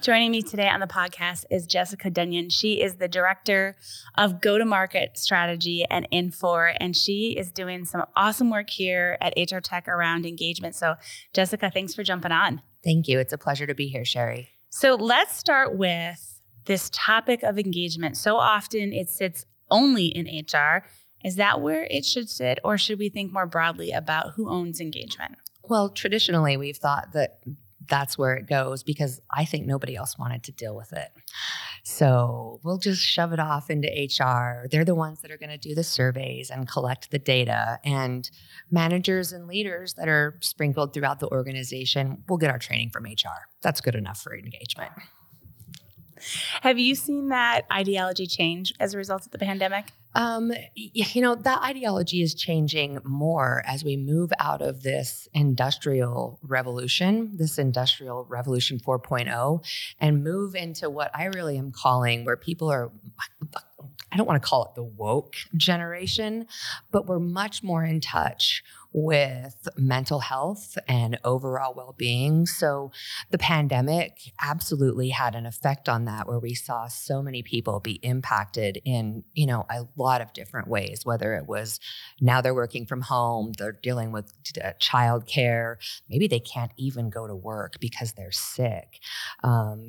Joining me today on the podcast is Jessica Dunyon. She is the Director of Go-to-Market Strategy at Infor, and she is doing some awesome work here at HR Tech around engagement. So, Jessica, thanks for jumping on. Thank you. It's a pleasure to be here, Sherry. So let's start with this topic of engagement. So often it sits only in HR. Is that where it should sit, or should we think more broadly about who owns engagement? Well, traditionally, we've thought that that's where it goes because I think nobody else wanted to deal with it. So we'll just shove it off into HR. They're the ones that are going to do the surveys and collect the data, and managers and leaders that are sprinkled throughout the organization will get our training from HR. That's good enough for engagement. Have you seen that ideology change as a result of the pandemic? That ideology is changing more as we move out of this industrial revolution 4.0, and move into what I really am calling where people are, I don't want to call it the woke generation, but we're much more in touch with mental health and overall well-being. So the pandemic absolutely had an effect on that, where we saw so many people be impacted in, a lot of different ways, whether it was now they're working from home, they're dealing with childcare, maybe they can't even go to work because they're sick.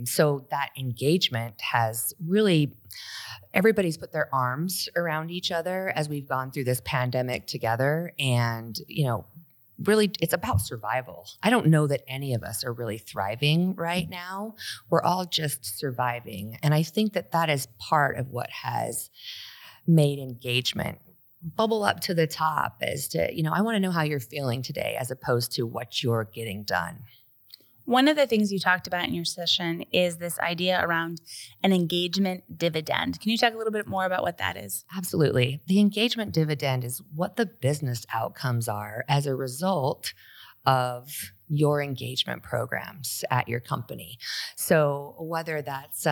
So that engagement has really, everybody's put their arms around each other as we've gone through this pandemic together. And, really it's about survival. I don't know that any of us are really thriving right now. We're all just surviving. And I think that is part of what has made engagement bubble up to the top, as to, I want to know how you're feeling today as opposed to what you're getting done. One of the things you talked about in your session is this idea around an engagement dividend. Can you talk a little bit more about what that is? Absolutely. The engagement dividend is what the business outcomes are as a result of your engagement programs at your company. So whether that's,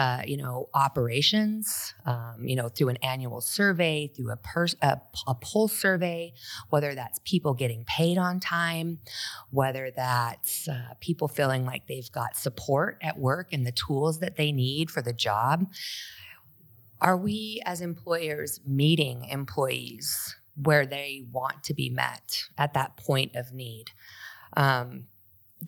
operations, through an annual survey, through a poll survey, whether that's people getting paid on time, whether that's people feeling like they've got support at work and the tools that they need for the job. Are we as employers meeting employees where they want to be met at that point of need?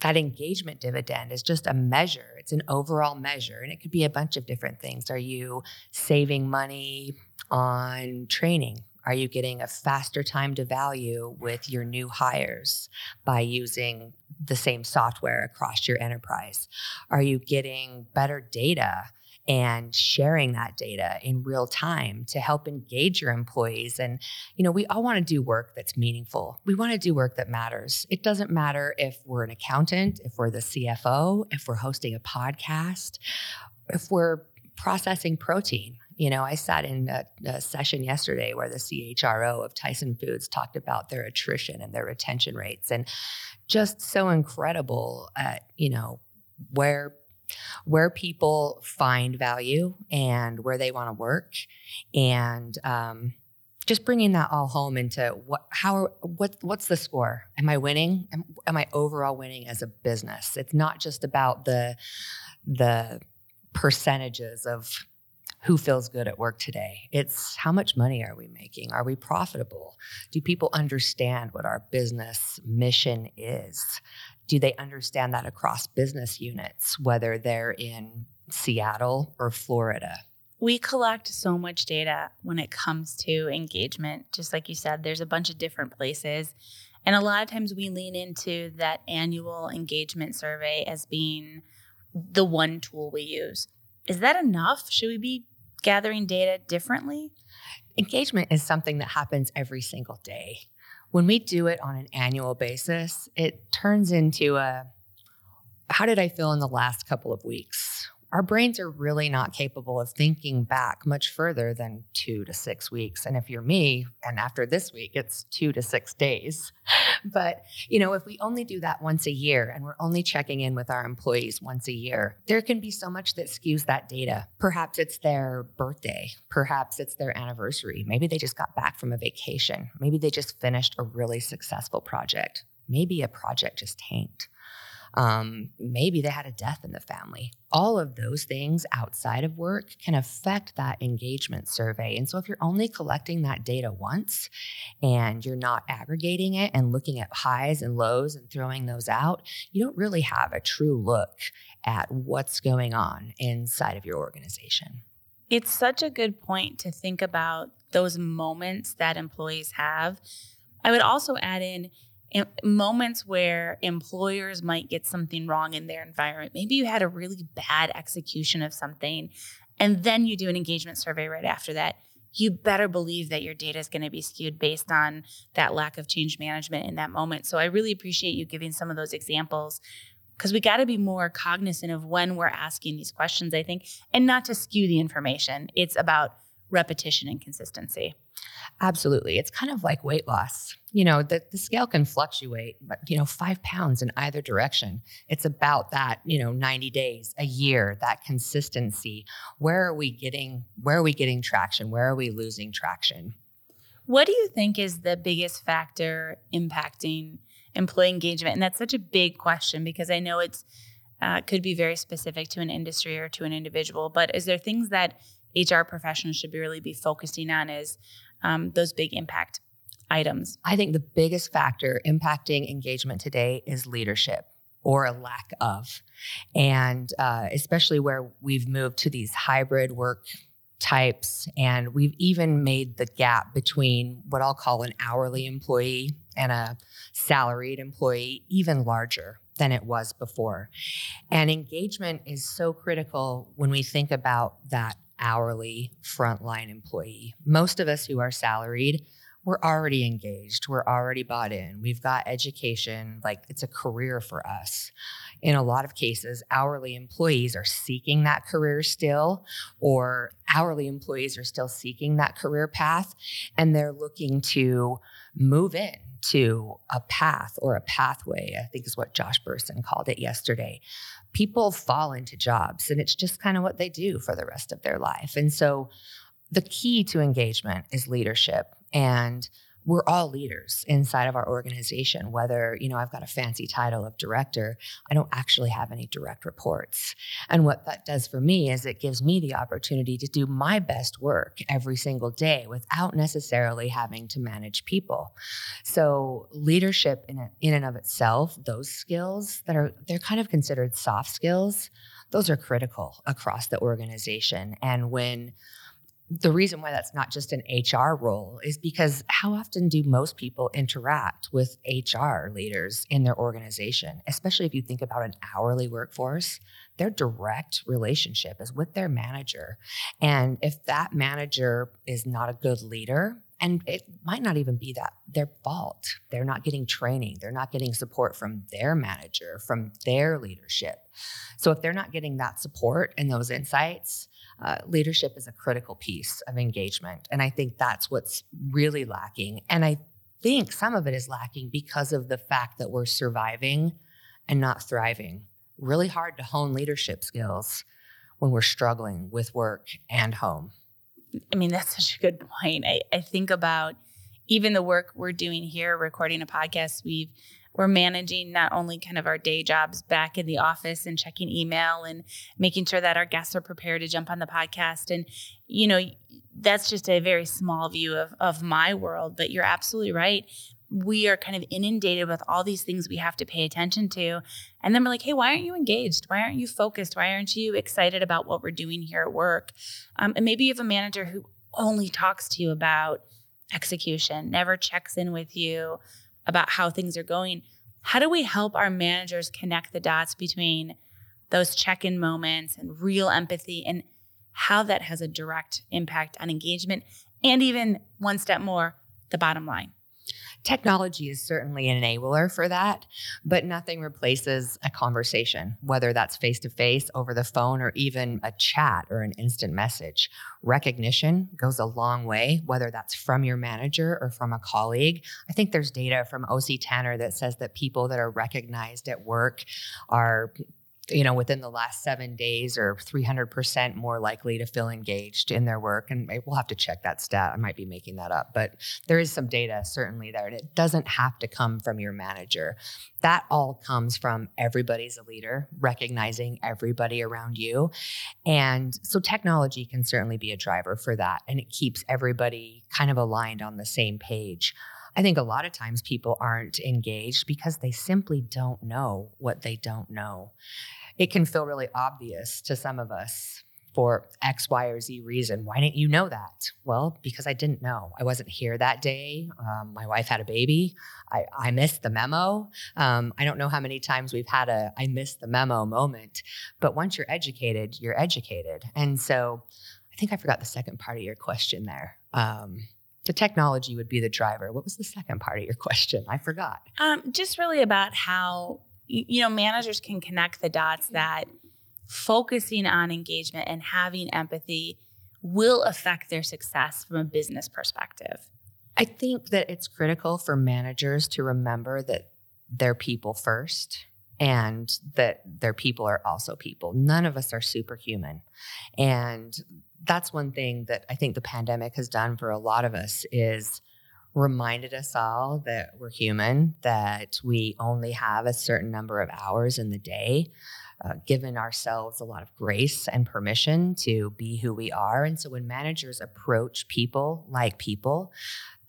That engagement dividend is just a measure. It's an overall measure, and it could be a bunch of different things. Are you saving money on training? Are you getting a faster time to value with your new hires by using the same software across your enterprise? Are you getting better data and sharing that data in real time to help engage your employees? And, we all want to do work that's meaningful. We want to do work that matters. It doesn't matter if we're an accountant, if we're the CFO, if we're hosting a podcast, if we're processing protein. I sat in a session yesterday where the CHRO of Tyson Foods talked about their attrition and their retention rates, and just so incredible at, where people find value and where they want to work, and just bringing that all home into what's the score? Am I winning? Am I overall winning as a business? It's not just about the percentages of who feels good at work today. It's how much money are we making? Are we profitable? Do people understand what our business mission is? Do they understand that across business units, whether they're in Seattle or Florida? We collect so much data when it comes to engagement. Just like you said, there's a bunch of different places. And a lot of times we lean into that annual engagement survey as being the one tool we use. Is that enough? Should we be gathering data differently? Engagement is something that happens every single day. When we do it on an annual basis, it turns into how did I feel in the last couple of weeks? our brains are really not capable of thinking back much further than 2 to 6 weeks. And if you're me, and after this week, it's 2 to 6 days. But, you know, if we only do that once a year and we're only checking in with our employees once a year, there can be so much that skews that data. Perhaps it's their birthday. Perhaps it's their anniversary. Maybe they just got back from a vacation. Maybe they just finished a really successful project. Maybe a project just tanked. Maybe they had a death in the family. All of those things outside of work can affect that engagement survey. And so if you're only collecting that data once and you're not aggregating it and looking at highs and lows and throwing those out, you don't really have a true look at what's going on inside of your organization. It's such a good point to think about those moments that employees have. I would also add in moments where employers might get something wrong in their environment. Maybe you had a really bad execution of something, and then you do an engagement survey right after that. You better believe that your data is going to be skewed based on that lack of change management in that moment. So I really appreciate you giving some of those examples, because we got to be more cognizant of when we're asking these questions, I think, and not to skew the information. It's about repetition and consistency. Absolutely. It's kind of like weight loss. You know, the scale can fluctuate, but, 5 pounds in either direction. It's about that, 90 days, a year, that consistency. Where are we getting traction? Where are we losing traction? What do you think is the biggest factor impacting employee engagement? And that's such a big question, because I know it's could be very specific to an industry or to an individual, but is there things that HR professionals should really be focusing on as those big impact items? I think the biggest factor impacting engagement today is leadership, or a lack of. And especially where we've moved to these hybrid work types, and we've even made the gap between what I'll call an hourly employee and a salaried employee even larger than it was before. And engagement is so critical when we think about that hourly frontline employee. Most of us who are salaried, we're already engaged. We're already bought in. We've got education. Like, it's a career for us. In a lot of cases, hourly employees are seeking that career still, or hourly employees are still seeking that career path, and they're looking to move in to a path or a pathway, I think is what Josh Burson called it yesterday. People fall into jobs, and it's just kind of what they do for the rest of their life. And so the key to engagement is leadership. And we're all leaders inside of our organization, whether, I've got a fancy title of director, I don't actually have any direct reports. And what that does for me is it gives me the opportunity to do my best work every single day without necessarily having to manage people. So leadership in and of itself, those skills they're kind of considered soft skills, those are critical across the organization. And the reason why that's not just an HR role is because how often do most people interact with HR leaders in their organization? Especially if you think about an hourly workforce, their direct relationship is with their manager. And if that manager is not a good leader, and it might not even be that their fault, they're not getting training, they're not getting support from their manager, from their leadership. So if they're not getting that support and those insights, leadership is a critical piece of engagement. And I think that's what's really lacking. And I think some of it is lacking because of the fact that we're surviving and not thriving. Really hard to hone leadership skills when we're struggling with work and home. I mean, that's such a good point. I think about even the work we're doing here, recording a podcast, we're managing not only kind of our day jobs back in the office and checking email and making sure that our guests are prepared to jump on the podcast. And, that's just a very small view of my world, but you're absolutely right. We are kind of inundated with all these things we have to pay attention to. And then we're like, hey, why aren't you engaged? Why aren't you focused? Why aren't you excited about what we're doing here at work? And maybe you have a manager who only talks to you about execution, never checks in with you about how things are going. How do we help our managers connect the dots between those check-in moments and real empathy, and how that has a direct impact on engagement, and even one step more, the bottom line? Technology is certainly an enabler for that, but nothing replaces a conversation, whether that's face-to-face, over the phone, or even a chat or an instant message. Recognition goes a long way, whether that's from your manager or from a colleague. I think there's data from OC Tanner that says that people that are recognized at work are, within the last 7 days are 300% more likely to feel engaged in their work. And we'll have to check that stat. I might be making that up, but there is some data certainly there. And it doesn't have to come from your manager. That all comes from everybody's a leader, recognizing everybody around you. And so technology can certainly be a driver for that. And it keeps everybody kind of aligned on the same page. I think a lot of times people aren't engaged because they simply don't know what they don't know. It can feel really obvious to some of us for X, Y, or Z reason. Why didn't you know that? Well, because I didn't know. I wasn't here that day. My wife had a baby. I missed the memo. I don't know how many times we've had a I missed the memo moment. But once you're educated, you're educated. And so I think I forgot the second part of your question there. The technology would be the driver. What was the second part of your question? I forgot. Just really about how, managers can connect the dots that focusing on engagement and having empathy will affect their success from a business perspective. I think that it's critical for managers to remember that they're people first. And that their people are also people. None of us are superhuman. And that's one thing that I think the pandemic has done for a lot of us is reminded us all that we're human, that we only have a certain number of hours in the day, given ourselves a lot of grace and permission to be who we are. And so when managers approach people like people,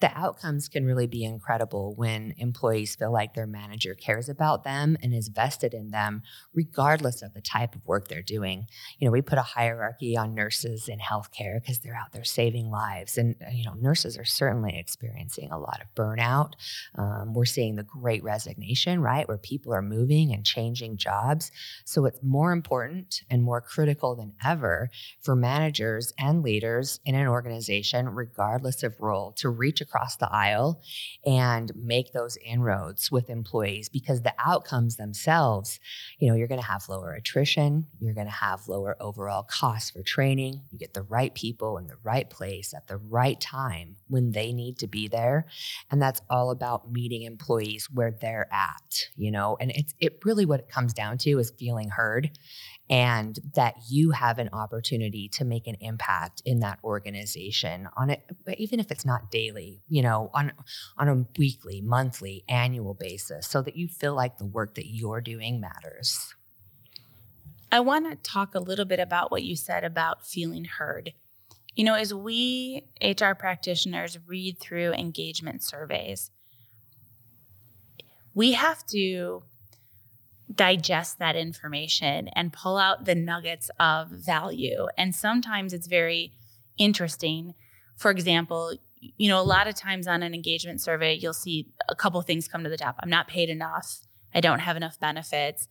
the outcomes can really be incredible when employees feel like their manager cares about them and is vested in them, regardless of the type of work they're doing. We put a hierarchy on nurses in healthcare because they're out there saving lives. And, nurses are certainly experiencing a lot of burnout. We're seeing the Great Resignation, right, where people are moving and changing jobs. So it's more important and more critical than ever for managers and leaders in an organization, regardless of role, to reach across the aisle and make those inroads with employees, because the outcomes themselves, you're going to have lower attrition, you're going to have lower overall costs for training, you get the right people in the right place at the right time when they need to be there. And that's all about meeting employees where they're at, and it really what it comes down to is feeling heard and that you have an opportunity to make an impact in that organization on it, even if it's not daily, on a weekly, monthly, annual basis, so that you feel like the work that you're doing matters. I want to talk a little bit about what you said about feeling heard. As we HR practitioners read through engagement surveys, we have to digest that information and pull out the nuggets of value. And sometimes it's very interesting. For example, a lot of times on an engagement survey, you'll see a couple things come to the top. I'm not paid enough. I don't have enough benefits.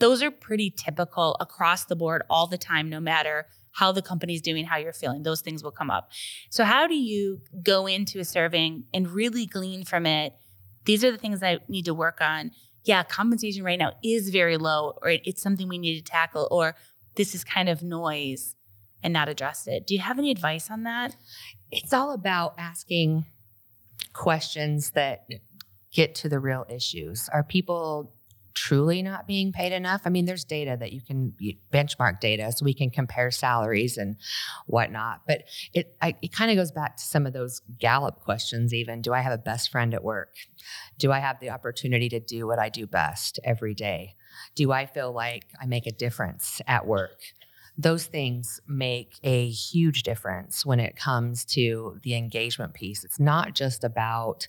Those are pretty typical across the board all the time, no matter how the company's doing, how you're feeling, those things will come up. So how do you go into a survey and really glean from it? These are the things I need to work on. Yeah, compensation right now is very low, or it's something we need to tackle, or this is kind of noise and not address it. Do you have any advice on that? It's all about asking questions that get to the real issues. Are people truly not being paid enough? I mean, there's data that you can benchmark data so we can compare salaries and whatnot. But it kind of goes back to some of those Gallup questions even. Do I have a best friend at work? Do I have the opportunity to do what I do best every day? Do I feel like I make a difference at work? Those things make a huge difference when it comes to the engagement piece. It's not just about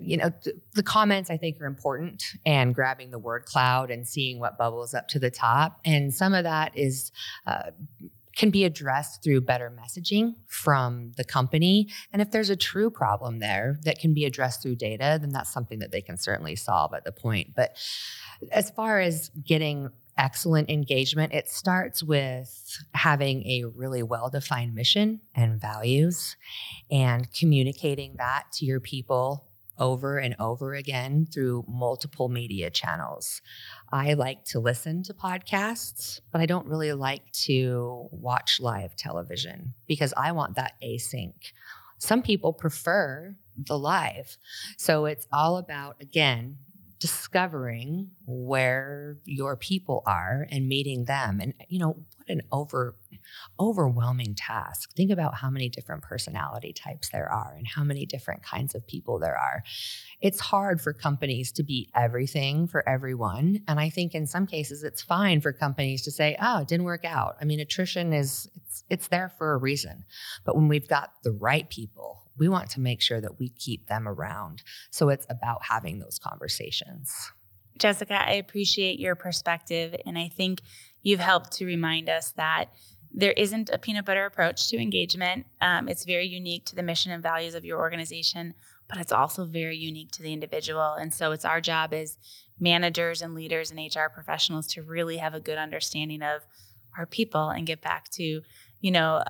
the comments I think are important and grabbing the word cloud and seeing what bubbles up to the top. And some of that is, can be addressed through better messaging from the company. And if there's a true problem there that can be addressed through data, then that's something that they can certainly solve at the point. But as far as getting excellent engagement, it starts with having a really well-defined mission and values and communicating that to your people over and over again through multiple media channels. I like to listen to podcasts, but I don't really like to watch live television because I want that async. Some people prefer the live. So it's all about, again, discovering where your people are and meeting them. And, you know, what an overwhelming task. Think about how many different personality types there are and how many different kinds of people there are. It's hard for companies to be everything for everyone. And I think in some cases it's fine for companies to say, oh, it didn't work out. I mean, attrition is, it's there for a reason. But when we've got the right people, we want to make sure that we keep them around. So it's about having those conversations. Jessica, I appreciate your perspective. And I think you've helped to remind us that there isn't a peanut butter approach to engagement. It's very unique to the mission and values of your organization, but it's also very unique to the individual. And so it's our job as managers and leaders and HR professionals to really have a good understanding of our people and get back to, you know,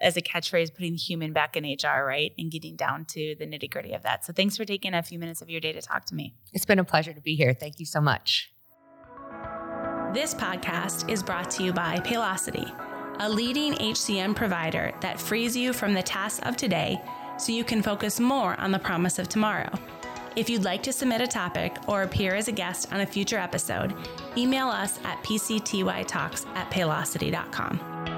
as a catchphrase, putting the human back in HR, right? And getting down to the nitty gritty of that. So thanks for taking a few minutes of your day to talk to me. It's been a pleasure to be here. Thank you so much. This podcast is brought to you by Paylocity, a leading HCM provider that frees you from the tasks of today so you can focus more on the promise of tomorrow. If you'd like to submit a topic or appear as a guest on a future episode, email us at pctytalks@paylocity.com.